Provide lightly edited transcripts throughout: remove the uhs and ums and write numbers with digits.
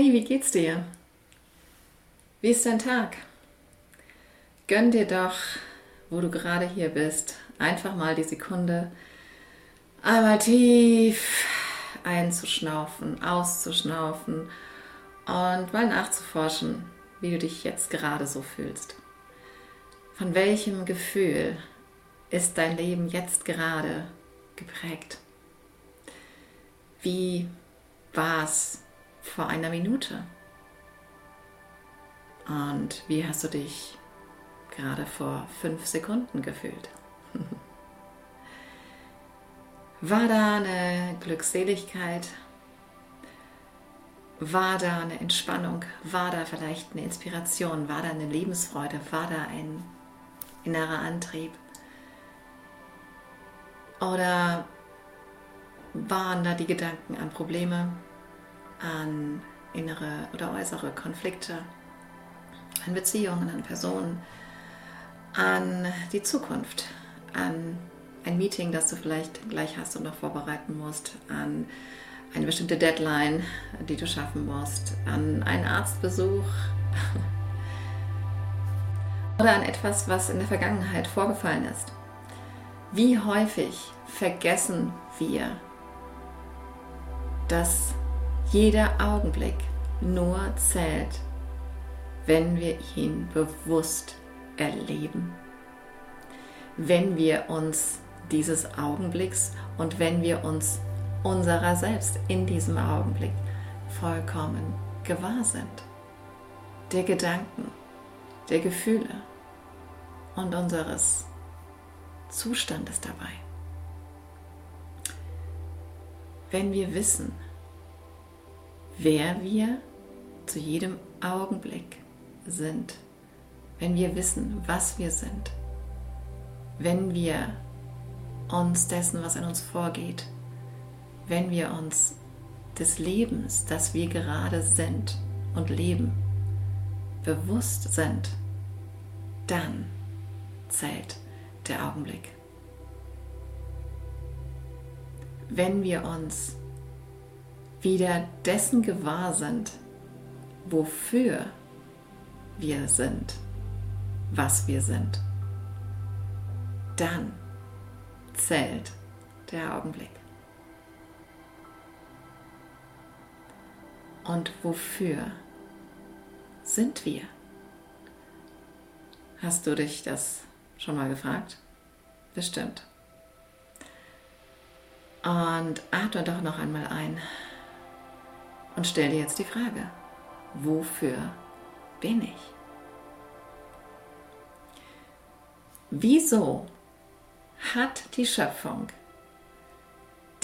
Hey, wie geht's dir? Wie ist dein Tag? Gönn dir doch, wo du gerade hier bist, einfach mal die Sekunde, einmal tief einzuschnaufen, auszuschnaufen und mal nachzuforschen, wie du dich jetzt gerade so fühlst. Von welchem Gefühl ist dein Leben jetzt gerade geprägt? Wie war's vor einer Minute? Und wie hast du dich gerade vor 5 Sekunden gefühlt? War da eine Glückseligkeit? War da eine Entspannung? War da vielleicht eine Inspiration? War da eine Lebensfreude? War da ein innerer Antrieb? Oder waren da die Gedanken an Probleme, an innere oder äußere Konflikte, an Beziehungen, an Personen, an die Zukunft, an ein Meeting, das du vielleicht gleich hast und noch vorbereiten musst, an eine bestimmte Deadline, die du schaffen musst, an einen Arztbesuch oder an etwas, was in der Vergangenheit vorgefallen ist. Wie häufig vergessen wir, dass jeder Augenblick nur zählt, wenn wir ihn bewusst erleben, wenn wir uns dieses Augenblicks und wenn wir uns unserer selbst in diesem Augenblick vollkommen gewahr sind, der Gedanken, der Gefühle und unseres Zustandes dabei. Wenn wir wissen, wer wir zu jedem Augenblick sind, wenn wir wissen, was wir sind, wenn wir uns dessen, was in uns vorgeht, wenn wir uns des Lebens, das wir gerade sind und leben, bewusst sind, dann zählt der Augenblick. Wenn wir uns wieder dessen gewahr sind, wofür wir sind, was wir sind, dann zählt der Augenblick. Und wofür sind wir? Hast du dich das schon mal gefragt? Bestimmt. Und atme doch noch einmal ein und stell dir jetzt die Frage, wofür bin ich? Wieso hat die Schöpfung,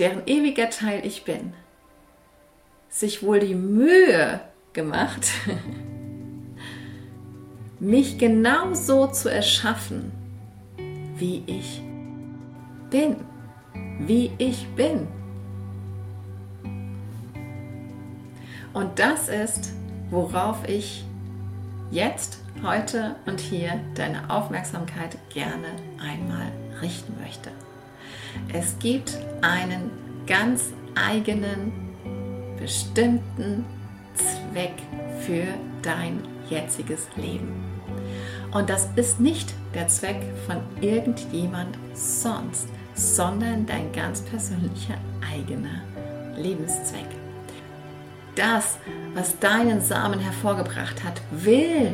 deren ewiger Teil ich bin, sich wohl die Mühe gemacht, mich genau so zu erschaffen, wie ich bin? Wie ich bin. Und das ist, worauf ich jetzt, heute und hier deine Aufmerksamkeit gerne einmal richten möchte. Es gibt einen ganz eigenen, bestimmten Zweck für dein jetziges Leben. Und das ist nicht der Zweck von irgendjemand sonst, sondern dein ganz persönlicher eigener Lebenszweck. Das, was deinen Samen hervorgebracht hat, will,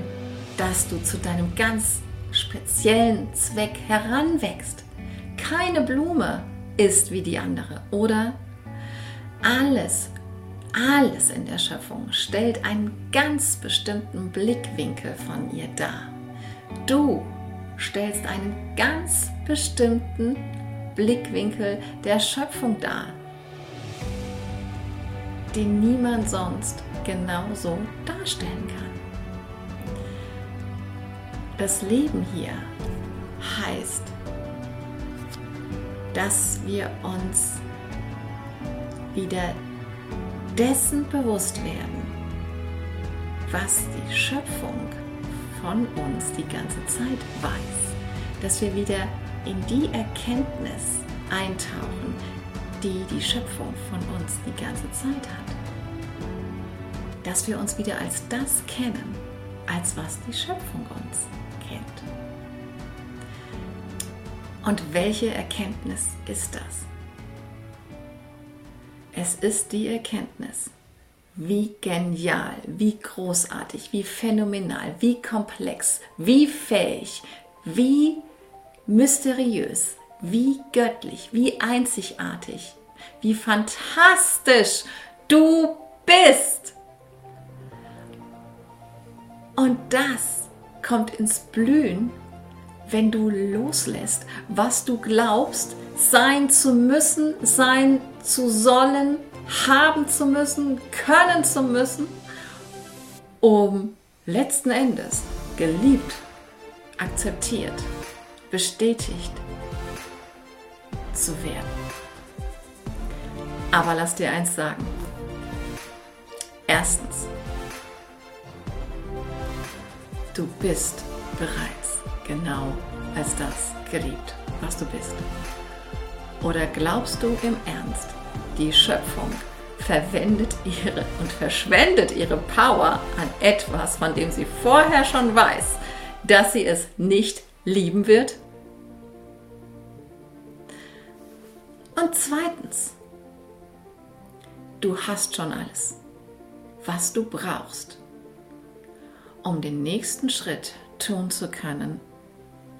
dass du zu deinem ganz speziellen Zweck heranwächst. Keine Blume ist wie die andere, oder? Alles in der Schöpfung stellt einen ganz bestimmten Blickwinkel von ihr dar. Du stellst einen ganz bestimmten Blickwinkel der Schöpfung dar, den niemand sonst genauso darstellen kann. Das Leben hier heißt, dass wir uns wieder dessen bewusst werden, was die Schöpfung von uns die ganze Zeit weiß, dass wir wieder in die Erkenntnis eintauchen, die die Schöpfung von uns die ganze Zeit hat. dass wir uns wieder als das kennen, als was die Schöpfung uns kennt. Und welche Erkenntnis ist das? Es ist die Erkenntnis, wie genial, wie großartig, wie phänomenal, wie komplex, wie fähig, wie mysteriös, wie göttlich, wie einzigartig, wie fantastisch du bist. Und das kommt ins Blühen, wenn du loslässt, was du glaubst, sein zu müssen, sein zu sollen, haben zu müssen, können zu müssen, um letzten Endes geliebt, akzeptiert, bestätigt zu werden. Aber lass dir eins sagen. Erstens, du bist bereits genau als das geliebt, was du bist. Oder glaubst du im Ernst, die Schöpfung verwendet ihre und verschwendet ihre Power an etwas, von dem sie vorher schon weiß, dass sie es nicht lieben wird? Und zweitens, du hast schon alles, was du brauchst, um den nächsten Schritt tun zu können,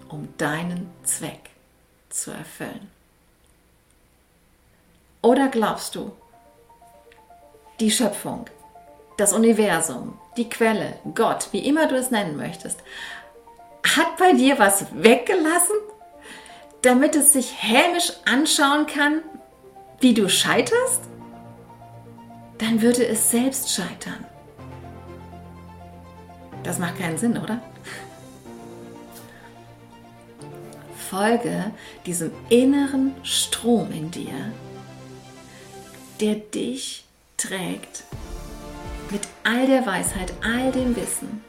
um deinen Zweck zu erfüllen. Oder glaubst du, die Schöpfung, das Universum, die Quelle, Gott, wie immer du es nennen möchtest, hat bei dir was weggelassen, damit es sich hämisch anschauen kann, wie du scheiterst? Dann würde es selbst scheitern. Das macht keinen Sinn, oder? Folge diesem inneren Strom in dir, der dich trägt mit all der Weisheit, all dem Wissen,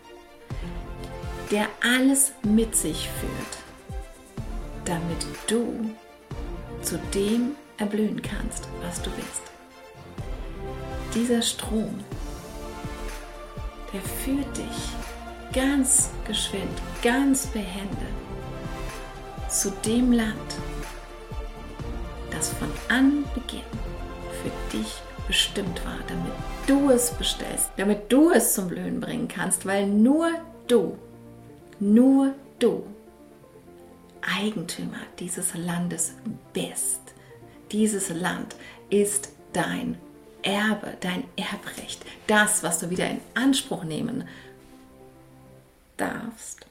der alles mit sich führt, damit du zu dem erblühen kannst, was du bist. Dieser Strom, der führt dich ganz geschwind, ganz behende zu dem Land, das von Anbeginn für dich bestimmt war, damit du es bestellst, damit du es zum Blühen bringen kannst, weil nur du Eigentümer dieses Landes bist. Dieses Land ist dein Erbe, dein Erbrecht, das, was du wieder in Anspruch nehmen darfst,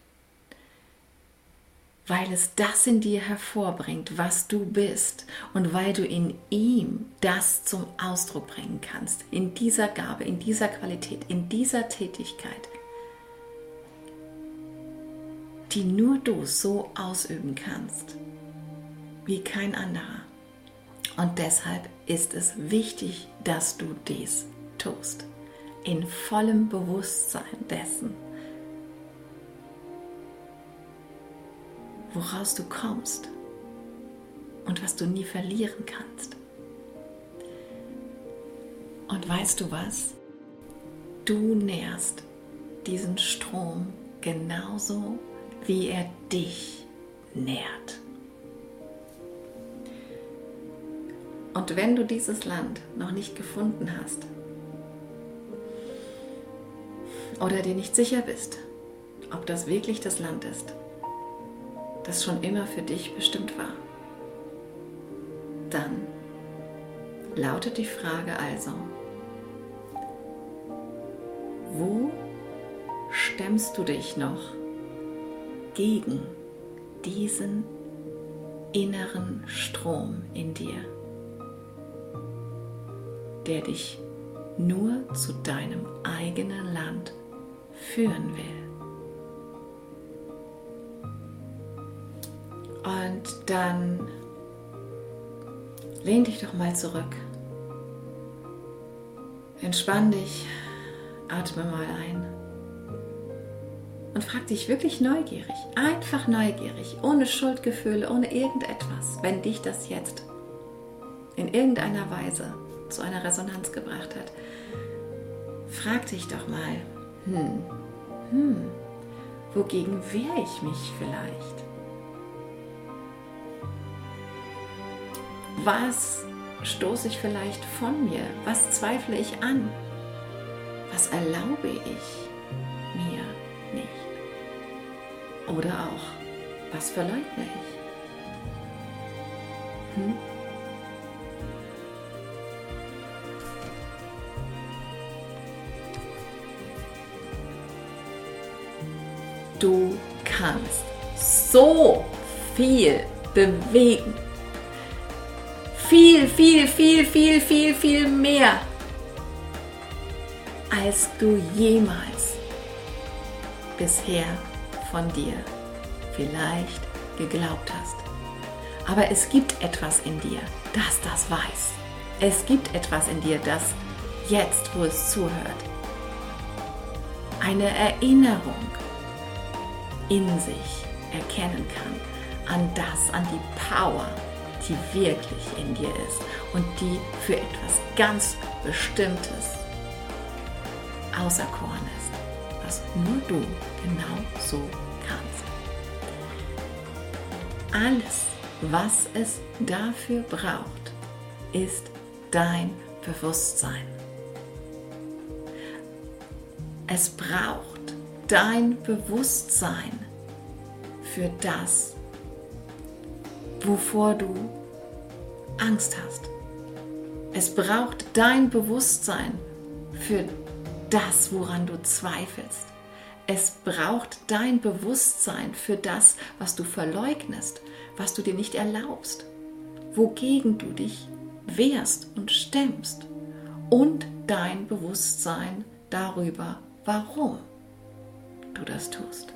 weil es das in dir hervorbringt, was du bist und weil du in ihm das zum Ausdruck bringen kannst, in dieser Gabe, in dieser Qualität, in dieser Tätigkeit, die nur du so ausüben kannst, wie kein anderer. Und deshalb ist es wichtig, dass du dies tust, in vollem Bewusstsein dessen, woraus du kommst und was du nie verlieren kannst. Und weißt du was? Du nährst diesen Strom genauso, wie er dich nährt. Und wenn du dieses Land noch nicht gefunden hast oder dir nicht sicher bist, ob das wirklich das Land ist, das schon immer für dich bestimmt war, dann lautet die Frage also, wo stemmst du dich noch gegen diesen inneren Strom in dir, der dich nur zu deinem eigenen Land führen will. Und dann lehn dich doch mal zurück, entspann dich, atme mal ein und frag dich wirklich neugierig, einfach neugierig, ohne Schuldgefühle, ohne irgendetwas, wenn dich das jetzt in irgendeiner Weise zu einer Resonanz gebracht hat. Frag dich doch mal, wogegen wehre ich mich vielleicht? Was stoße ich vielleicht von mir? Was zweifle ich an? Was erlaube ich mir nicht? Oder auch, was verleugne ich? Du kannst so viel bewegen. Viel, viel, viel, viel, viel, viel mehr, als du jemals bisher von dir vielleicht geglaubt hast. Aber es gibt etwas in dir, das das weiß. Es gibt etwas in dir, das jetzt, wo es zuhört, eine Erinnerung in sich erkennen kann an das, an die Power, die wirklich in dir ist und die für etwas ganz Bestimmtes auserkoren ist, was nur du genau so kannst. Alles, was es dafür braucht, ist dein Bewusstsein. Es braucht dein Bewusstsein für das, wovor du Angst hast. Es braucht dein Bewusstsein für das, woran du zweifelst. Es braucht dein Bewusstsein für das, was du verleugnest, was du dir nicht erlaubst, wogegen du dich wehrst und stemmst, und dein Bewusstsein darüber, warum du das tust.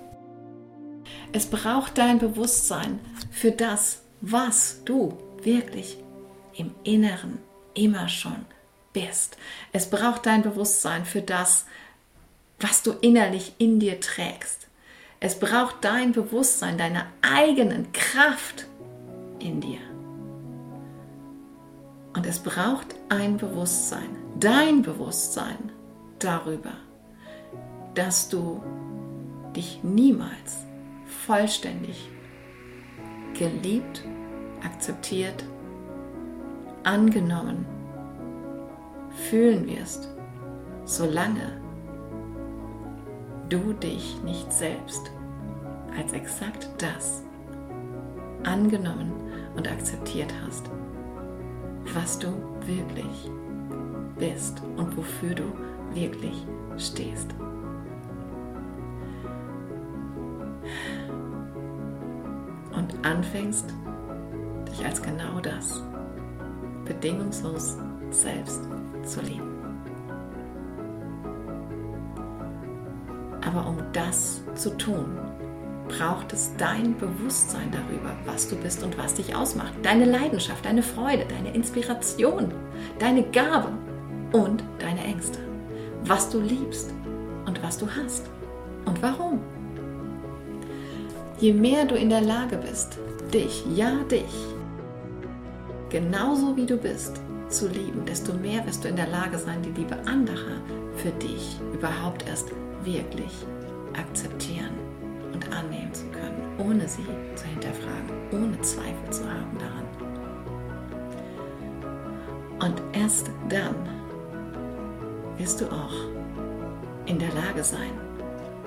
Es braucht dein Bewusstsein für das, was du wirklich im Inneren immer schon bist. Es braucht dein Bewusstsein für das, was du innerlich in dir trägst. Es braucht dein Bewusstsein, deine eigenen Kraft in dir. Und es braucht ein Bewusstsein, dein Bewusstsein darüber, dass du dich niemals vollständig geliebt, akzeptiert, angenommen fühlen wirst, solange du dich nicht selbst als exakt das angenommen und akzeptiert hast, was du wirklich bist und wofür du wirklich stehst. Und anfängst, dich als genau das bedingungslos selbst zu lieben. Aber um das zu tun, braucht es dein Bewusstsein darüber, was du bist und was dich ausmacht. Deine Leidenschaft, deine Freude, deine Inspiration, deine Gabe und deine Ängste. Was du liebst und was du hast und warum. Je mehr du in der Lage bist, dich, genauso wie du bist, zu lieben, desto mehr wirst du in der Lage sein, die Liebe anderer für dich überhaupt erst wirklich akzeptieren und annehmen zu können, ohne sie zu hinterfragen, ohne Zweifel zu haben daran. Und erst dann wirst du auch in der Lage sein,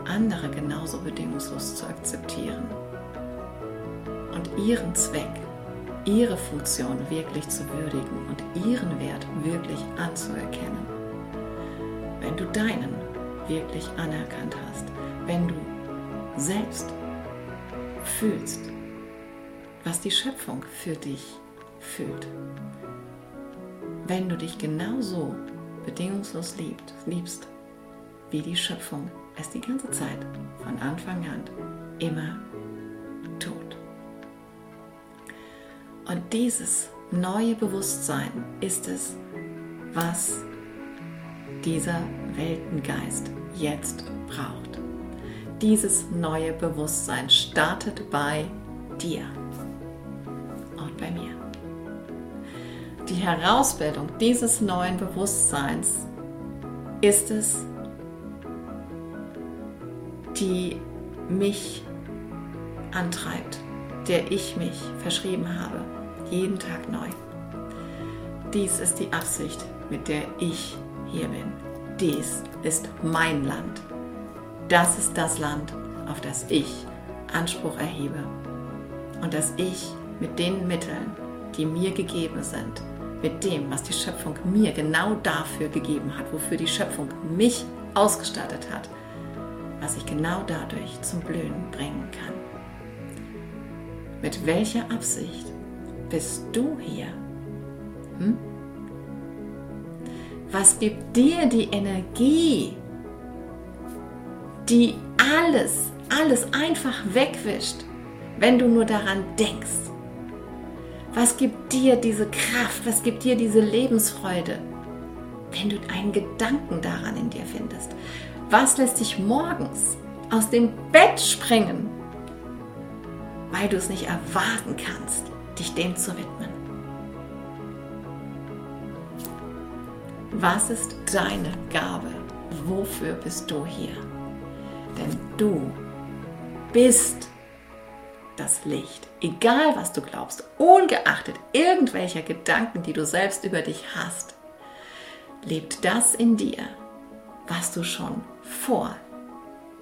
andere genauso bedingungslos zu akzeptieren und ihren Zweck, ihre Funktion wirklich zu würdigen und ihren Wert wirklich anzuerkennen. Wenn du deinen wirklich anerkannt hast, wenn du selbst fühlst, was die Schöpfung für dich fühlt, wenn du dich genauso bedingungslos liebst, wie die Schöpfung es die ganze Zeit von Anfang an immer tut. Und dieses neue Bewusstsein ist es, was dieser Weltengeist jetzt braucht. Dieses neue Bewusstsein startet bei dir und bei mir. Die Herausbildung dieses neuen Bewusstseins ist es, die mich antreibt, der ich mich verschrieben habe, jeden Tag neu. Dies ist die Absicht, mit der ich hier bin. Dies ist mein Land. Das ist das Land, auf das ich Anspruch erhebe und das ich mit den Mitteln, die mir gegeben sind, mit dem, was die Schöpfung mir genau dafür gegeben hat, wofür die Schöpfung mich ausgestattet hat, was ich genau dadurch zum Blühen bringen kann. Mit welcher Absicht bist du hier? Was gibt dir die Energie, die alles einfach wegwischt, wenn du nur daran denkst? Was gibt dir diese Kraft, was gibt dir diese Lebensfreude, wenn du einen Gedanken daran in dir findest? Was lässt dich morgens aus dem Bett springen, weil du es nicht erwarten kannst, dich dem zu widmen? Was ist deine Gabe? Wofür bist du hier? Denn du bist das Licht. Egal, was du glaubst, ungeachtet irgendwelcher Gedanken, die du selbst über dich hast, lebt das in dir, was du schon vor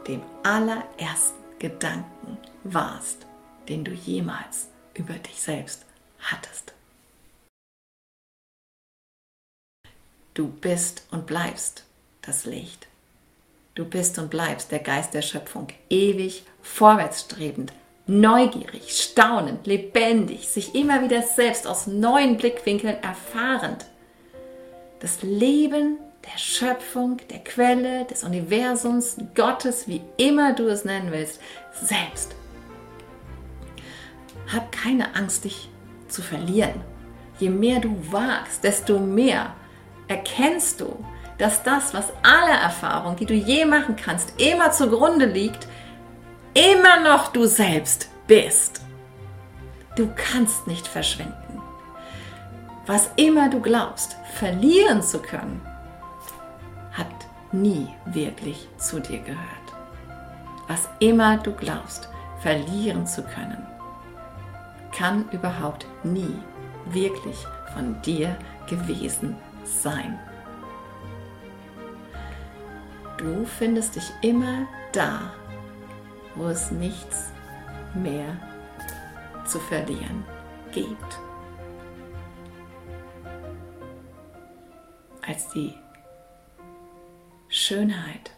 dem allerersten Gedanken warst, den du jemals über dich selbst hattest. Du bist und bleibst das Licht. Du bist und bleibst der Geist der Schöpfung, ewig vorwärtsstrebend, neugierig, staunend, lebendig, sich immer wieder selbst aus neuen Blickwinkeln erfahrend. Das Leben der Schöpfung, der Quelle, des Universums, Gottes, wie immer du es nennen willst, selbst. Hab keine Angst, dich zu verlieren. Je mehr du wagst, desto mehr erkennst du, dass das, was alle Erfahrung, die du je machen kannst, immer zugrunde liegt, immer noch du selbst bist. Du kannst nicht verschwinden. Was immer du glaubst, verlieren zu können, hat nie wirklich zu dir gehört. Was immer du glaubst, verlieren zu können, kann überhaupt nie wirklich von dir gewesen sein. Du findest dich immer da, wo es nichts mehr zu verlieren gibt, als die Schönheit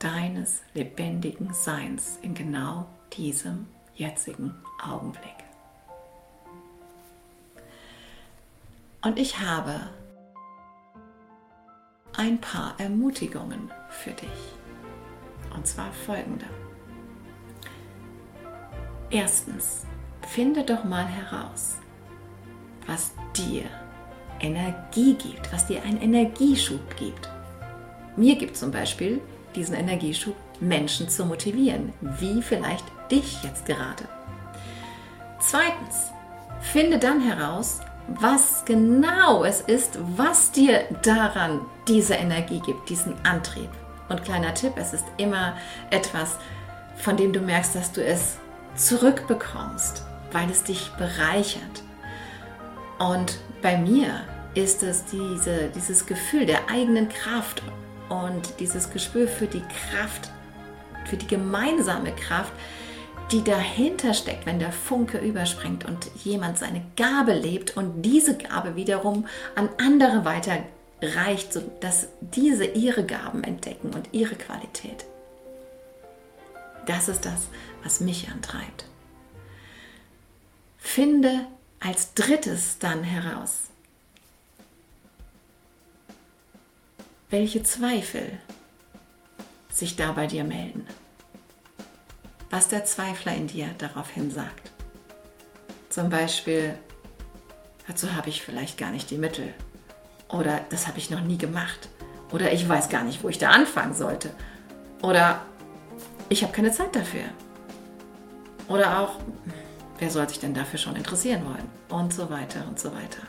deines lebendigen Seins in genau diesem jetzigen Augenblick. Und ich habe ein paar Ermutigungen für dich. Und zwar folgende. Erstens, finde doch mal heraus, was dir Energie gibt, was dir einen Energieschub gibt. Mir gibt zum Beispiel diesen Energieschub, Menschen zu motivieren, wie vielleicht dich jetzt gerade. Zweitens, finde dann heraus, was genau es ist, was dir daran diese Energie gibt, diesen Antrieb. Und kleiner Tipp, es ist immer etwas, von dem du merkst, dass du es zurückbekommst, weil es dich bereichert. Und bei mir ist es dieses Gefühl der eigenen Kraft und dieses Gespür für die Kraft, für die gemeinsame Kraft, die dahinter steckt, wenn der Funke überspringt und jemand seine Gabe lebt und diese Gabe wiederum an andere weiterreicht, sodass diese ihre Gaben entdecken und ihre Qualität. Das ist das, was mich antreibt. Finde als drittes dann heraus, welche Zweifel sich da bei dir melden. Was der Zweifler in dir daraufhin sagt. Zum Beispiel, dazu habe ich vielleicht gar nicht die Mittel. Oder das habe ich noch nie gemacht. Oder ich weiß gar nicht, wo ich da anfangen sollte. Oder ich habe keine Zeit dafür. Oder auch, wer soll sich denn dafür schon interessieren wollen? Und so weiter und so weiter.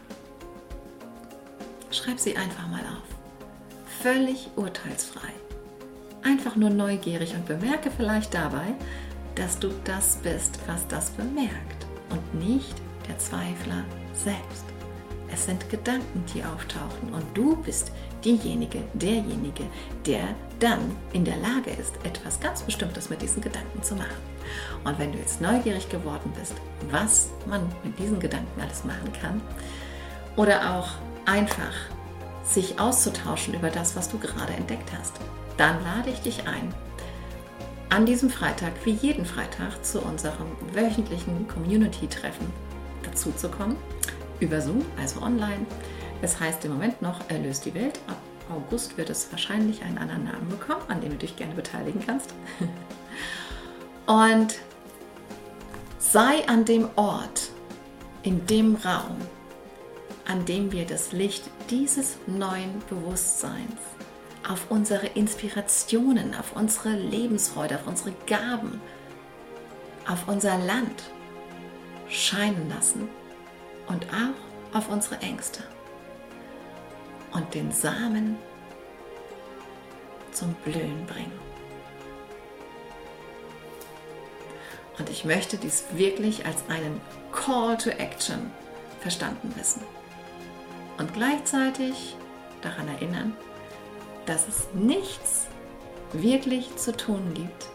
Schreib sie einfach mal auf. völlig urteilsfrei. Einfach nur neugierig und bemerke vielleicht dabei, dass du das bist, was das bemerkt und nicht der Zweifler selbst. Es sind Gedanken, die auftauchen und du bist derjenige, der dann in der Lage ist, etwas ganz Bestimmtes mit diesen Gedanken zu machen. Und wenn du jetzt neugierig geworden bist, was man mit diesen Gedanken alles machen kann oder auch einfach sich auszutauschen über das, was du gerade entdeckt hast, dann lade ich dich ein, an diesem Freitag, wie jeden Freitag, zu unserem wöchentlichen Community-Treffen dazuzukommen. Über Zoom, also online. Es heißt im Moment noch Erlöst die Welt. Ab August wird es wahrscheinlich einen anderen Namen bekommen, an dem du dich gerne beteiligen kannst. Und sei an dem Ort, in dem Raum, an dem wir das Licht dieses neuen Bewusstseins auf unsere Inspirationen, auf unsere Lebensfreude, auf unsere Gaben, auf unser Land scheinen lassen. Und auch auf unsere Ängste und den Samen zum Blühen bringen. Und ich möchte dies wirklich als einen Call to Action verstanden wissen und gleichzeitig daran erinnern, dass es nichts wirklich zu tun gibt,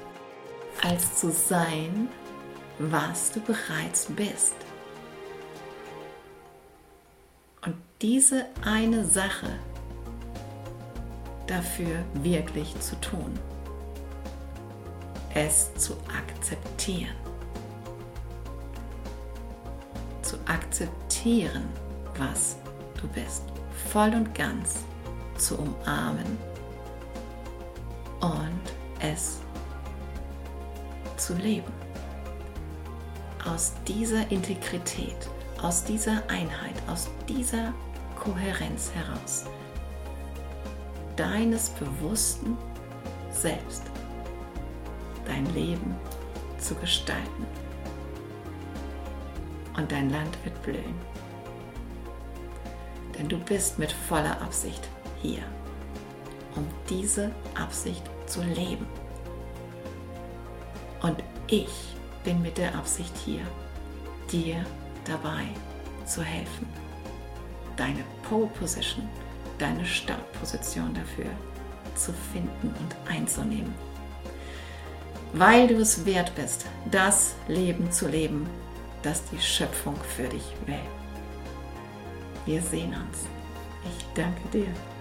als zu sein, was du bereits bist. Und diese eine Sache dafür wirklich zu tun, es zu akzeptieren. Zu akzeptieren, was du bist, voll und ganz zu umarmen und es zu leben. Aus dieser Integrität, aus dieser Einheit, aus dieser Kohärenz heraus, deines bewussten Selbst, dein Leben zu gestalten. Und dein Land wird blühen. Denn du bist mit voller Absicht hier, um diese Absicht zu leben. Und ich bin mit der Absicht hier, dir dabei zu helfen, deine Pole Position, deine Startposition dafür zu finden und einzunehmen. Weil du es wert bist, das Leben zu leben, das die Schöpfung für dich will. Wir sehen uns. Ich danke dir.